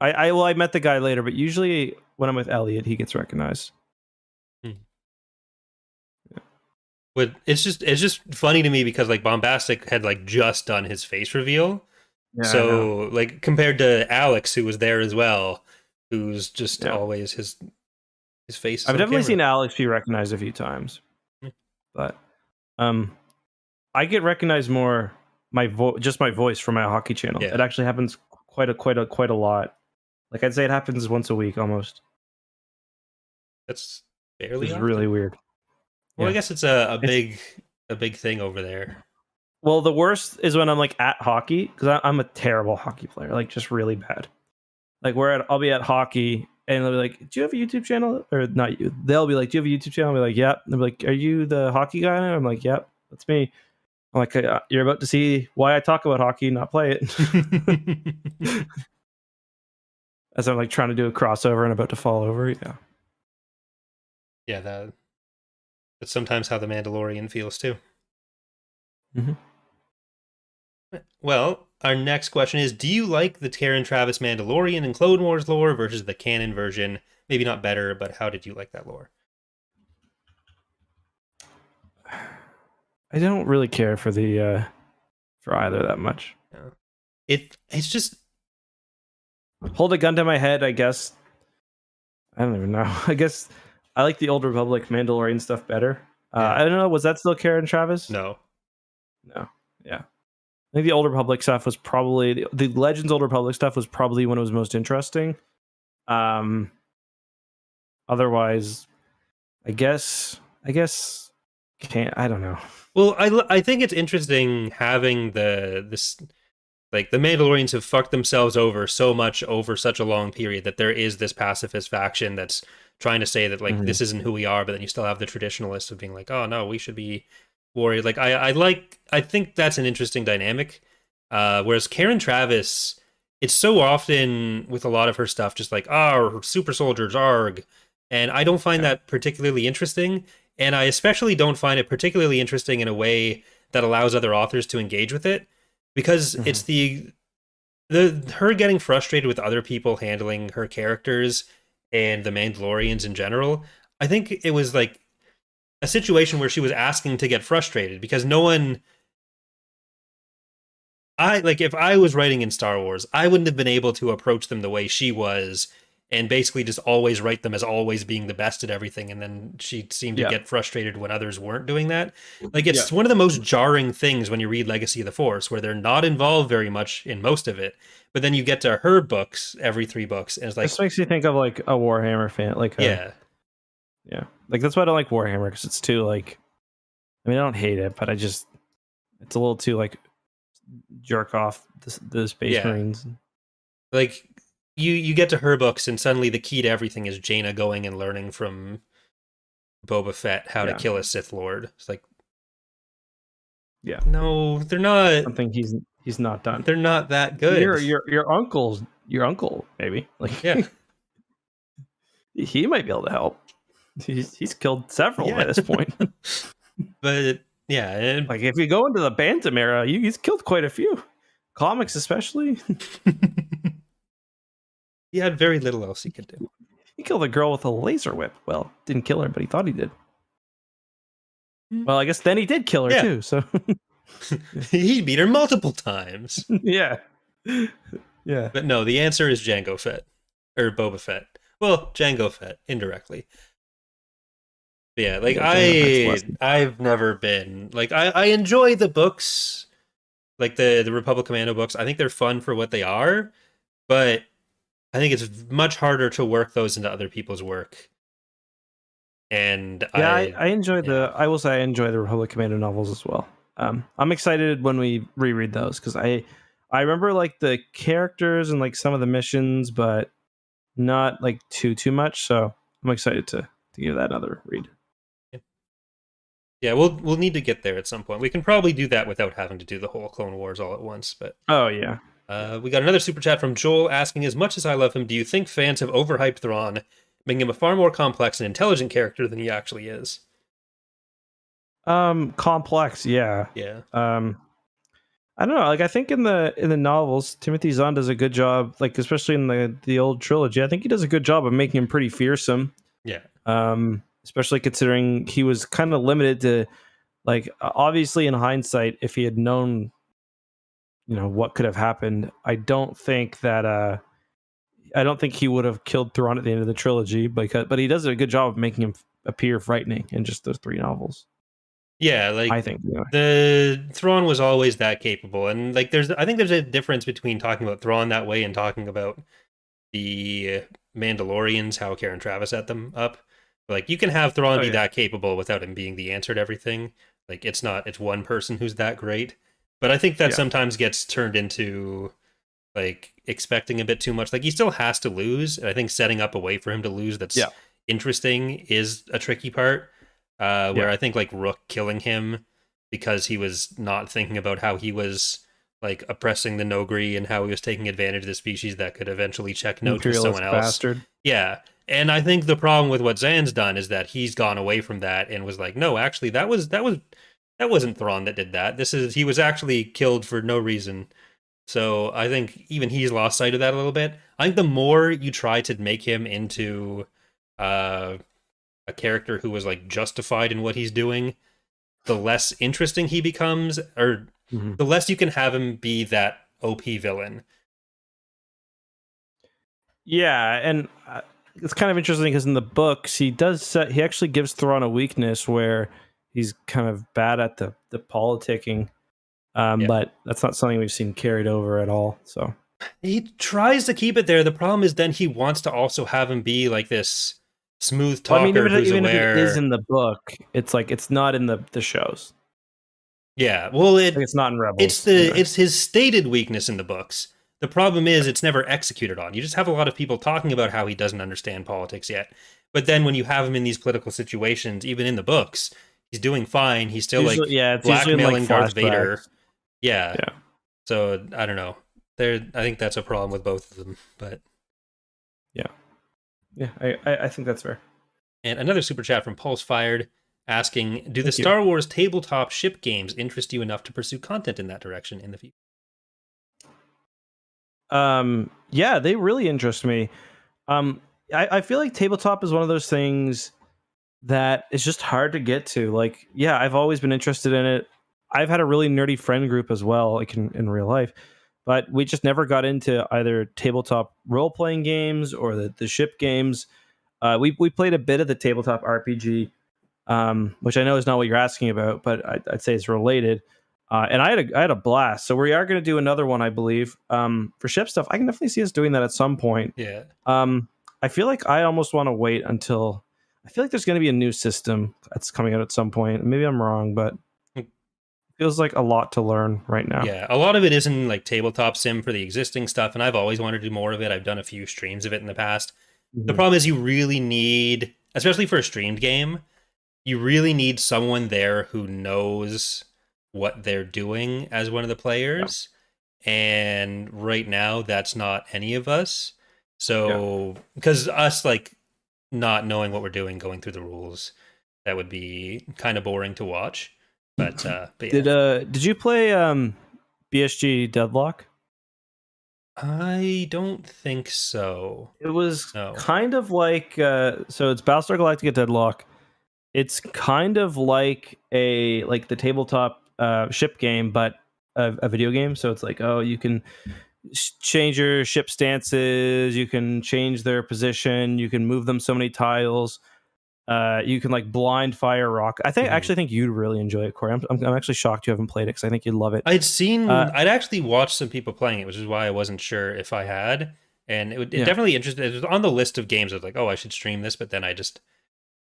I, I well, I met the guy later, but usually when I'm with Elliot, he gets recognized. Hmm. Yeah. But it's just it's just funny to me because, like, Bombastic had, like, just done his face reveal, yeah, so like compared to Alex, who was there as well, who's just yeah. always his his face. I've definitely camera. seen Alex be recognized a few times. But um, I get recognized more my vo just my voice from my hockey channel. Yeah. It actually happens quite a quite a quite a lot. Like, I'd say it happens once a week almost. That's barely. It's really weird. Well, yeah. I guess it's a, a big a big thing over there. Well, the worst is when I'm like at hockey, because I'm a terrible hockey player, like just really bad. Like where I'd, I'll be at hockey. And they'll be like, do you have a YouTube channel? Or not you. They'll be like, do you have a YouTube channel? I'll be like, yep. And they'll be like, are you the hockey guy? And I'm like, yep, that's me. I'm like, you're about to see why I talk about hockey, not play it. As I'm like trying to do a crossover and about to fall over. Yeah. Yeah, that, that's sometimes how the Mandalorian feels too. Mm-hmm. Well, our next question is, do you like the Karen Traviss Mandalorian and Clone Wars lore versus the canon version? Maybe not better, but how did you like that lore? I don't really care for the uh, for either that much. No. It it's just hold a gun to my head, I guess. I don't even know. I guess I like the Old Republic Mandalorian stuff better. Uh, yeah. I don't know. Was that still Karen Traviss? No. No. Yeah. I think the Old Republic stuff was probably the, the Legends Old Republic stuff was probably when it was most interesting. Um, otherwise, I guess I guess can't I don't know. Well, I I think it's interesting having the this like the Mandalorians have fucked themselves over so much over such a long period that there is this pacifist faction that's trying to say that, like, mm-hmm. this isn't who we are, but then you still have the traditionalists of being like, oh no, we should be warrior. Like I, I like I think that's an interesting dynamic. Uh, whereas Karen Traviss, it's so often with a lot of her stuff just like, ah, super soldiers, arg. And I don't find yeah. that particularly interesting. And I especially don't find it particularly interesting in a way that allows other authors to engage with it. Because mm-hmm. it's the the her getting frustrated with other people handling her characters and the Mandalorians in general. I think it was like a situation where she was asking to get frustrated because no one, I like if I was writing in Star Wars, I wouldn't have been able to approach them the way she was and basically just always write them as always being the best at everything. And then she seemed to yeah. get frustrated when others weren't doing that. Like it's yeah. one of the most jarring things when you read Legacy of the Force, where they're not involved very much in most of it, but then you get to her books every three books. And it's like, this makes you think of like a Warhammer fan, like her. Yeah. Yeah, like that's why I don't like Warhammer, because it's too like, I mean, I don't hate it, but I just, it's a little too like jerk off the, the Space yeah. Marines. Like you, you get to her books and suddenly the key to everything is Jaina going and learning from Boba Fett how yeah. to kill a Sith Lord. It's like, yeah, no, they're not something he's he's not done. They're not that good. Your your your uncle's your uncle maybe like yeah, he might be able to help. He's, he's killed several yeah. by this point. But yeah, it, like if you go into the Bantam era, you, he's killed quite a few. Comics especially. He had very little else he could do. He killed a girl with a laser whip. Well, didn't kill her, but he thought he did. Well, I guess then he did kill her yeah. too. So he beat her multiple times. Yeah. Yeah. But no, the answer is Jango Fett. Or Boba Fett. Well, Jango Fett, indirectly. Yeah, like I, I've never been like I, I enjoy the books, like the the Republic Commando books. I think they're fun for what they are, but I think it's much harder to work those into other people's work. And yeah, I, I, I enjoy yeah. the. I will say I enjoy the Republic Commando novels as well. um, I'm excited when we reread those, because I I remember like the characters and like some of the missions, but not like too too much. So I'm excited to to give that another read. Yeah, yeah we'll we'll need to get there at some point. We can probably do that without having to do the whole Clone Wars all at once. But oh yeah. Uh, we got another super chat from Joel asking, as much as I love him, do you think fans have overhyped Thrawn, making him a far more complex and intelligent character than he actually is? Um, complex, yeah. Yeah. Um, I don't know. Like, I think in the in the novels, Timothy Zahn does a good job, like, especially in the, the old trilogy, I think he does a good job of making him pretty fearsome. Yeah. Um, especially considering he was kind of limited to, like, obviously in hindsight, if he had known, you know, what could have happened, I don't think that uh I don't think he would have killed Thrawn at the end of the trilogy, because but he does a good job of making him appear frightening in just those three novels. Yeah, like I think yeah. the Thrawn was always that capable, and like there's I think there's a difference between talking about Thrawn that way and talking about the Mandalorians, how Karen Traviss set them up. Like you can have Thrawn oh, be yeah. that capable without him being the answer to everything. Like it's not it's one person who's that great. But I think that yeah. sometimes gets turned into like expecting a bit too much. Like he still has to lose. And I think setting up a way for him to lose that's yeah. interesting is a tricky part. Uh, where yeah. I think like Rook killing him because he was not thinking about how he was like oppressing the Nogri and how he was taking advantage of the species that could eventually check note to someone else. Bastard. Yeah. And I think the problem with what Zan's done is that he's gone away from that and was like, no, actually that was that was That wasn't Thrawn that did that. This is he was actually killed for no reason. So I think even he's lost sight of that a little bit. I think the more you try to make him into uh, a character who was like justified in what he's doing, the less interesting he becomes, or mm-hmm. the less you can have him be that O P villain. Yeah, and uh, it's kind of interesting because in the books he does set, he actually gives Thrawn a weakness where he's kind of bad at the, the politicking, um, yeah. but that's not something we've seen carried over at all. So he tries to keep it there. The problem is then he wants to also have him be like this smooth talker. Well, I mean, even, who's even aware. If it is in the book, it's like it's not in the, the shows. Yeah, well, it, like it's not in Rebels. It's the anyway. it's his stated weakness in the books. The problem is it's never executed on. You just have a lot of people talking about how he doesn't understand politics yet, but then when you have him in these political situations, even in the books. He's doing fine. He's still usually, like yeah, blackmailing like Darth Vader. Yeah. yeah. So I don't know. There, I think that's a problem with both of them. But yeah, yeah, I, I think that's fair. And another super chat from Pulse Fired asking: Do Thank the Star you. Wars tabletop ship games interest you enough to pursue content in that direction in the future? Um. Yeah, they really interest me. Um. I, I feel like tabletop is one of those things that it's just hard to get to. Like, yeah, I've always been interested in it. I've had a really nerdy friend group as well, like in, in real life, but we just never got into either tabletop role-playing games or the, the ship games. Uh, we, we played a bit of the tabletop R P G, um, which I know is not what you're asking about, but I, I'd say it's related. Uh, and I had, a, I had a blast. So we are going to do another one, I believe. Um, for ship stuff, I can definitely see us doing that at some point. Yeah. Um, I feel like I almost want to wait until... I feel like there's going to be a new system that's coming out at some point. Maybe I'm wrong, but it feels like a lot to learn right now. Yeah, a lot of it isn't like tabletop sim for the existing stuff, and I've always wanted to do more of it. I've done a few streams of it in the past. Mm-hmm. The problem is you really need, especially for a streamed game, you really need someone there who knows what they're doing as one of the players. Yeah. And right now, that's not any of us. So, because yeah. us, like, not knowing what we're doing, going through the rules, that would be kind of boring to watch. But, uh, but yeah. did uh, did you play um, B S G Deadlock? I don't think so. It was no. kind of like uh, so. It's Battlestar Galactica Deadlock. It's kind of like a like the tabletop uh, ship game, but a, a video game. So it's like, oh, you can change your ship stances, you can change their position, you can move them so many tiles, uh you can like blind fire rock. I think mm-hmm. I actually think you'd really enjoy it, Corey. I'm, I'm, I'm actually shocked you haven't played it because I think you'd love it. I'd seen uh, I'd actually watched some people playing it, which is why I wasn't sure if I had, and it, it yeah. definitely interested. It was on the list of games. I was like, oh, I should stream this, but then I just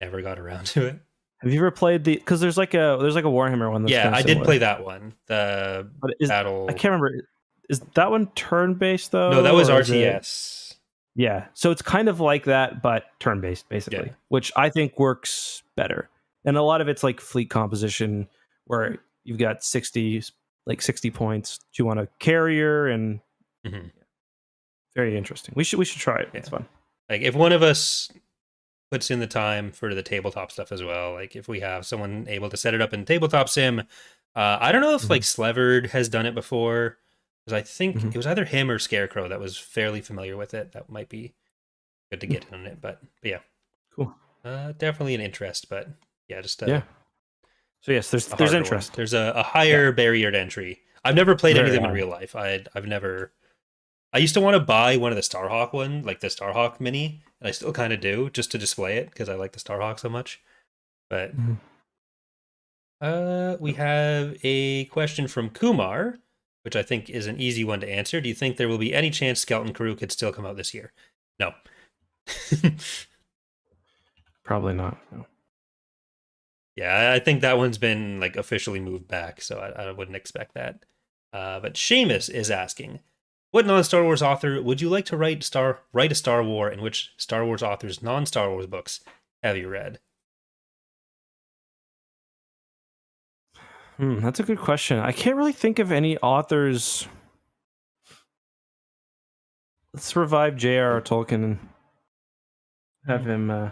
never got around to it. Have you ever played the? Because there's like a there's like a Warhammer one. That's yeah, I did similar. play that one. The but is, battle. I can't remember. Is that one turn based though? No, that was R T S. It... Yeah, so it's kind of like that, but turn based basically, yeah. which I think works better. And a lot of it's like fleet composition, where you've got sixty like sixty points to on a carrier, and mm-hmm. very interesting. We should we should try it. Yeah. It's fun. Like if one of us puts in the time for the tabletop stuff as well. Like if we have someone able to set it up in tabletop sim, uh, I don't know if mm-hmm. like Slevered has done it before, because I think mm-hmm. it was either him or Scarecrow that was fairly familiar with it. That might be good to get mm-hmm. in on it, but, but yeah, cool. Uh, definitely an interest, but yeah, just uh, yeah. So yes, there's there's interest. One. There's a, a higher yeah. barrier to entry. I've never played Very any of them hard. in real life. I I've never. I used to want to buy one of the Starhawk one, like the Starhawk Mini. And I still kind of do, just to display it, because I like the Starhawk so much. But mm-hmm. uh, we have a question from Kumar, which I think is an easy one to answer. Do you think there will be any chance Skeleton Crew could still come out this year? No. Probably not. No. Yeah, I think that one's been like officially moved back, so I, I wouldn't expect that. Uh, but Seamus is asking, what non-Star Wars author would you like to write Star write a Star Wars, and which Star Wars author's non-Star Wars books have you read? Hmm, that's a good question. I can't really think of any authors. Let's revive J R R Tolkien and have him uh,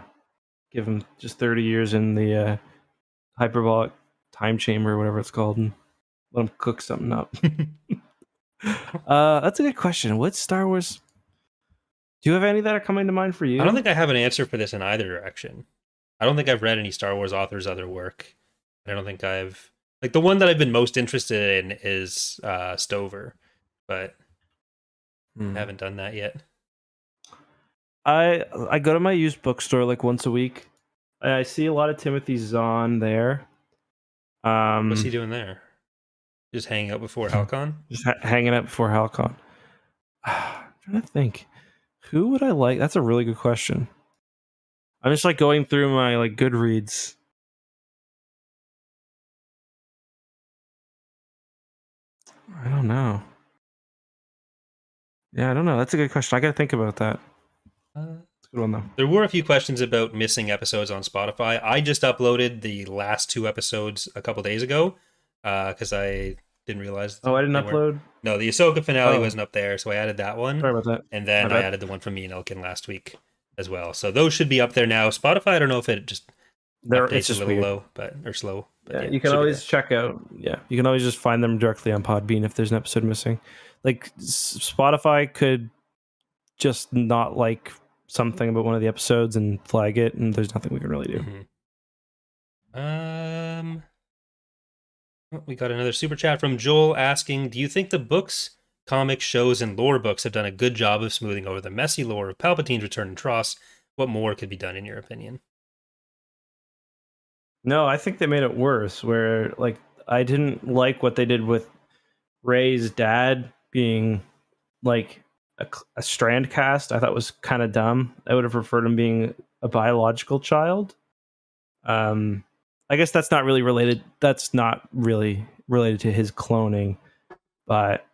give him just thirty years in the uh, hyperbolic time chamber, whatever it's called, and let him cook something up. Uh, that's a good question. What Star Wars? Do you have any that are coming to mind for you? I don't think I have an answer for this in either direction. I don't think I've read any Star Wars authors' other work. I don't think I've like the one that I've been most interested in is uh, Stover, but mm. I haven't done that yet. I I go to my used bookstore like once a week. And I see a lot of Timothy Zahn there. Um, What's he doing there? Just hanging out before Halcon? Just ha- hanging out before Halcon. I'm trying to think. Who would I like? That's a really good question. I'm just like going through my like Goodreads. I don't know. Yeah, I don't know. That's a good question. I got to think about that. Uh, That's a good one, though. There were a few questions about missing episodes on Spotify. I just uploaded the last two episodes a couple days ago. Uh, because I didn't realize. Oh, I didn't upload. Weren't... No, the Ahsoka finale oh. wasn't up there, so I added that one. Sorry about that. And then My I bad. added the one from me and Ilkin last week as well. So those should be up there now. Spotify, I don't know if it just there, updates it's just a little weird. low, but or slow. But yeah, yeah, you can always check out. Yeah, you can always just find them directly on Podbean if there's an episode missing. Like Spotify could just not like something about one of the episodes and flag it, and there's nothing we can really do. Mm-hmm. Um. We got another super chat from Joel asking, do you think the books, comic shows, and lore books have done a good job of smoothing over the messy lore of Palpatine's return and Tross? What more could be done in your opinion? No, I think they made it worse, where like I didn't like what they did with Rey's dad being like a, a strand cast. I thought was kind of dumb. I would have preferred him being a biological child. Um... I guess that's not really related. That's not really related to his cloning, but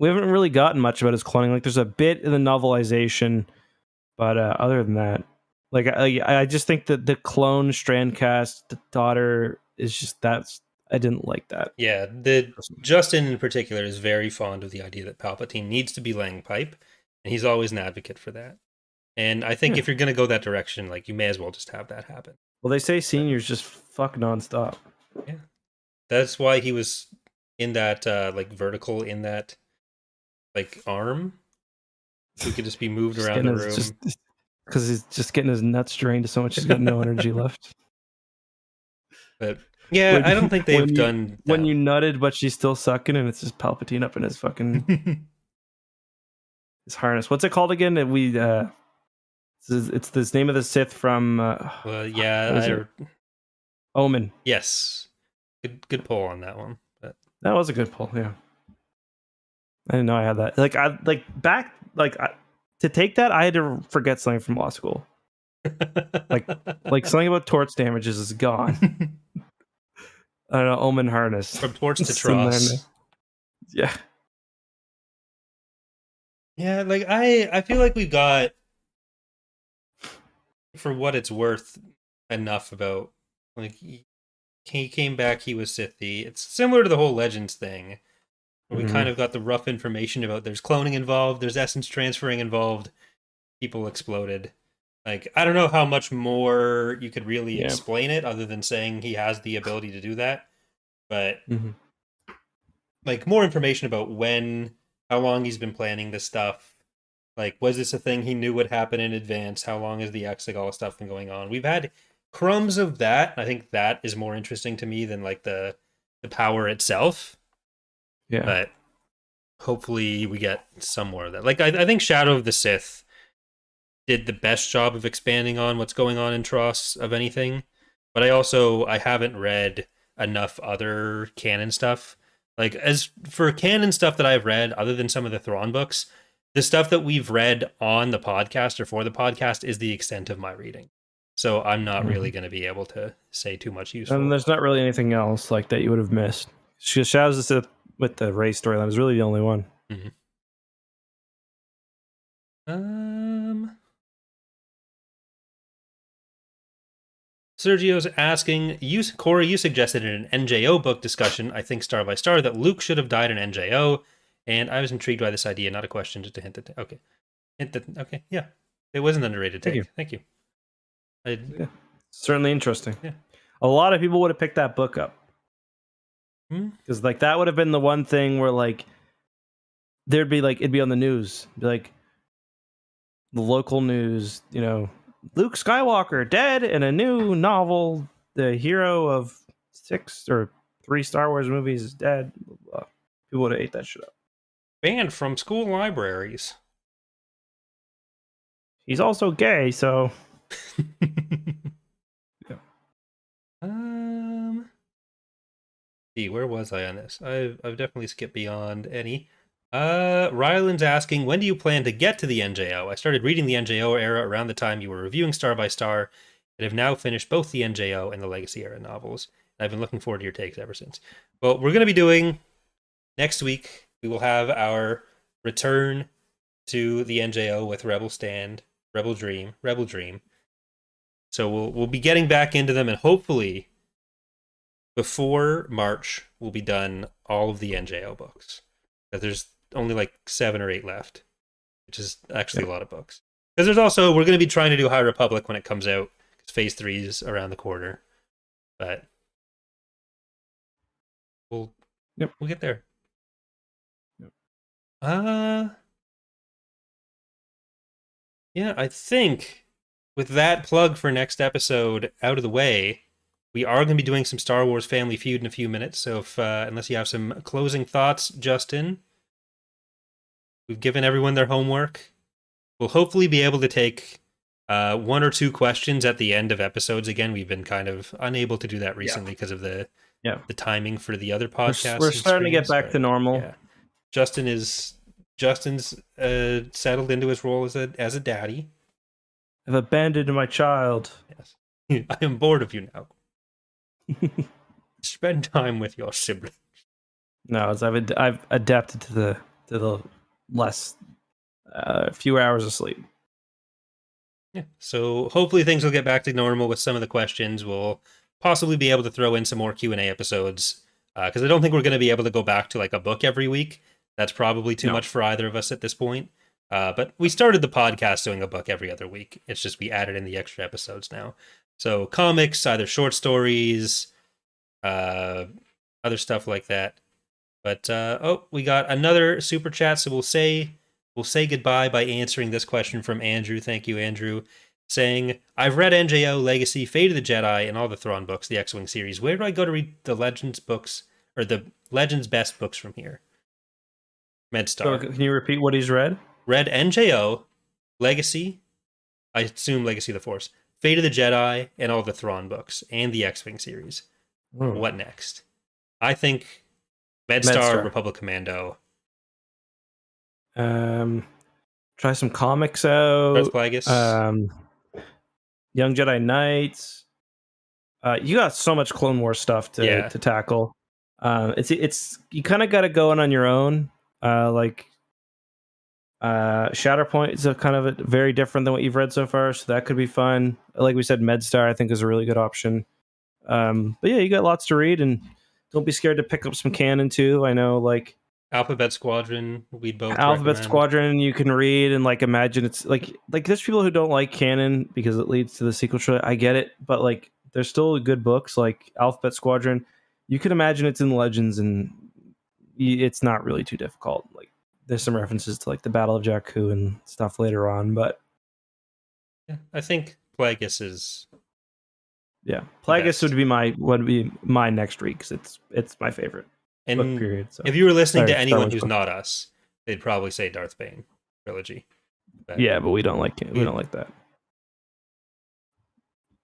we haven't really gotten much about his cloning. Like, there's a bit in the novelization, but uh, other than that, like, I, I just think that the clone Strandcast daughter is just that's I didn't like that. Yeah, the Justin in particular is very fond of the idea that Palpatine needs to be laying pipe, and he's always an advocate for that. And I think hmm. if you're going to go that direction, like, you may as well just have that happen. Well, they say seniors just fuck nonstop. Yeah, that's why he was in that uh, like vertical in that like arm. He could just be moved just around the his, room because he's just getting his nuts drained so much he's got no energy left. But yeah, when, I don't think they've when done you, when you nutted, but she's still sucking, and it's just Palpatine up in his fucking his harness. What's it called again? That we. Uh, It's this name of the Sith from. Uh, well, yeah, I, Omen. Yes, good, good pull on that one. But... That was a good pull. Yeah, I didn't know I had that. Like I like back like I, to take that, I had to forget something from law school. Like Like, something about torch damages is gone. I don't know, Omen Harness. From torch to truss. Yeah. Yeah, like, I, I feel like we got, for what it's worth, enough about, like, he, he came back, he was Sithy. It's similar to the whole Legends thing. We mm-hmm. kind of got the rough information about there's cloning involved, there's essence transferring involved, people exploded. Like, I don't know how much more you could really yeah. explain it other than saying he has the ability to do that. But, mm-hmm. like, more information about when, how long he's been planning this stuff. Like, was this a thing he knew would happen in advance? How long has the Exegol stuff been going on? We've had crumbs of that. I think that is more interesting to me than, like, the the power itself. Yeah. But hopefully we get some more of that. Like, I, I think Shadow of the Sith did the best job of expanding on what's going on in Tross of anything. But I also, I haven't read enough other canon stuff. Like, as for canon stuff that I've read, other than some of the Thrawn books, the stuff that we've read on the podcast or for the podcast is the extent of my reading. So I'm not mm-hmm. really going to be able to say too much useful. And there's not really anything else, like, that you would have missed. Shadow of the Sith with the Rey storyline was really the only one. Mm-hmm. Um, Sergio's asking, you, Corey, you suggested in an N J O book discussion, I think Star by Star, that Luke should have died in N J O, and I was intrigued by this idea, not a question, just a hint that, okay. Hint that, okay, yeah. It was an underrated take. Thank you. Thank you. I, yeah. Certainly interesting. Yeah. A lot of people would have picked that book up. Because, like, that would have been the one thing where, like, there'd be, like, it'd be on the news. Be like, the local news, you know, Luke Skywalker dead in a new novel. The hero of six or three Star Wars movies is dead. Blah, blah, blah. People would have ate that shit up. Banned from school libraries. He's also gay, so... yeah. Um... Where was I on this? I've, I've definitely skipped beyond any. Uh, Ryland's asking, when do you plan to get to the N J O? I started reading the N J O era around the time you were reviewing Star by Star, and have now finished both the N J O and the Legacy era novels. I've been looking forward to your takes ever since. Well, we're going to be doing, next week, we will have our return to the N J O with Rebel Stand, Rebel Dream, Rebel Dream. So we'll we'll be getting back into them, and hopefully... before March, we'll be done all of the N J O books. There's only like seven or eight left, which is actually yeah. a lot of books. Because there's also, we're going to be trying to do High Republic when it comes out, because Phase three is around the corner. But we'll, yep. we'll get there. Yep. Uh, yeah, I think with that plug for next episode out of the way, we are going to be doing some Star Wars Family Feud in a few minutes, so if uh, unless you have some closing thoughts, Justin, we've given everyone their homework. We'll hopefully be able to take uh, one or two questions at the end of episodes. Again, we've been kind of unable to do that recently because yeah. of the yeah. the timing for the other podcasts. We're, we're starting to get back but, to normal. Yeah. Justin is Justin's uh, settled into his role as a as a daddy. I've abandoned my child. Yes, I am bored of you now. Spend time with your siblings. No, it's, I've ad- I've adapted to the to the less uh, few hours of sleep. Yeah, so hopefully things will get back to normal with some of the questions. We'll possibly be able to throw in some more Q and A episodes because uh, I don't think we're going to be able to go back to like a book every week. That's probably too no. much for either of us at this point. Uh, but we started the podcast doing a book every other week. It's just we added in the extra episodes now. So comics, either short stories, uh, other stuff like that. But uh, oh, we got another super chat. So we'll say we'll say goodbye by answering this question from Andrew. Thank you, Andrew. Saying, I've read N J O, Legacy, Fate of the Jedi, and all the Thrawn books, the X-Wing series. Where do I go to read the Legends books or the Legends best books from here? MedStar. So can you repeat what he's read? Read N J O, Legacy. I assume Legacy of the Force. Fate of the Jedi, and all the Thrawn books, and the X-Wing series. Ooh. What next? I think MedStar, MedStar. Republic Commando. Um, try some comics out. Darth Plagueis. Um, Young Jedi Knights. Uh, you got so much Clone Wars stuff to, yeah. to tackle. Um, it's it's you kind of got to go in on your own. Uh, like uh, Shatterpoint is a kind of a, very different than what you've read so far, so that could be fun. Like we said, MedStar I think is a really good option. Um, but yeah, you got lots to read, and don't be scared to pick up some canon too. I know, like Alphabet Squadron, we both Alphabet recommend. Squadron. You can read and like imagine it's like like there's people who don't like canon because it leads to the sequel trilogy. I get it, but like there's still good books like Alphabet Squadron. You can imagine it's in Legends, and it's not really too difficult. Like there's some references to like the Battle of Jakku and stuff later on, but yeah, I think Plagueis is. Yeah, Plagueis would be my would be my next read because it's it's my favorite. And book period, so. If you were listening Sorry, to anyone who's book. Not us, they'd probably say Darth Bane trilogy. But yeah, but we don't like it. We don't like that.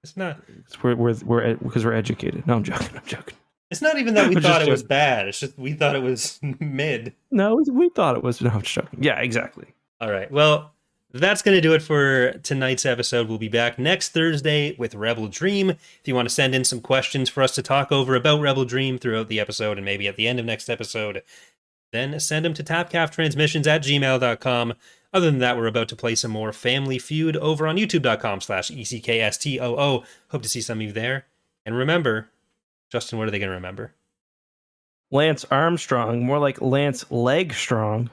It's not. It's we're we're we're because we're educated. No, I'm joking. I'm joking. It's not even that we thought it was bad. It's just we thought it was mid. No, we, we thought it was. No, I'm just joking. Yeah, exactly. All right. Well. That's going to do it for tonight's episode. We'll be back next Thursday with Rebel Dream. If you want to send in some questions for us to talk over about Rebel Dream throughout the episode and maybe at the end of next episode, then send them to topcalftransmissions at gmail dot com. Other than that, we're about to play some more Family Feud over on youtube dot com slash E C K S T O O. Hope to see some of you there. And remember, Justin, what are they going to remember? Lance Armstrong, more like Lance Legstrong.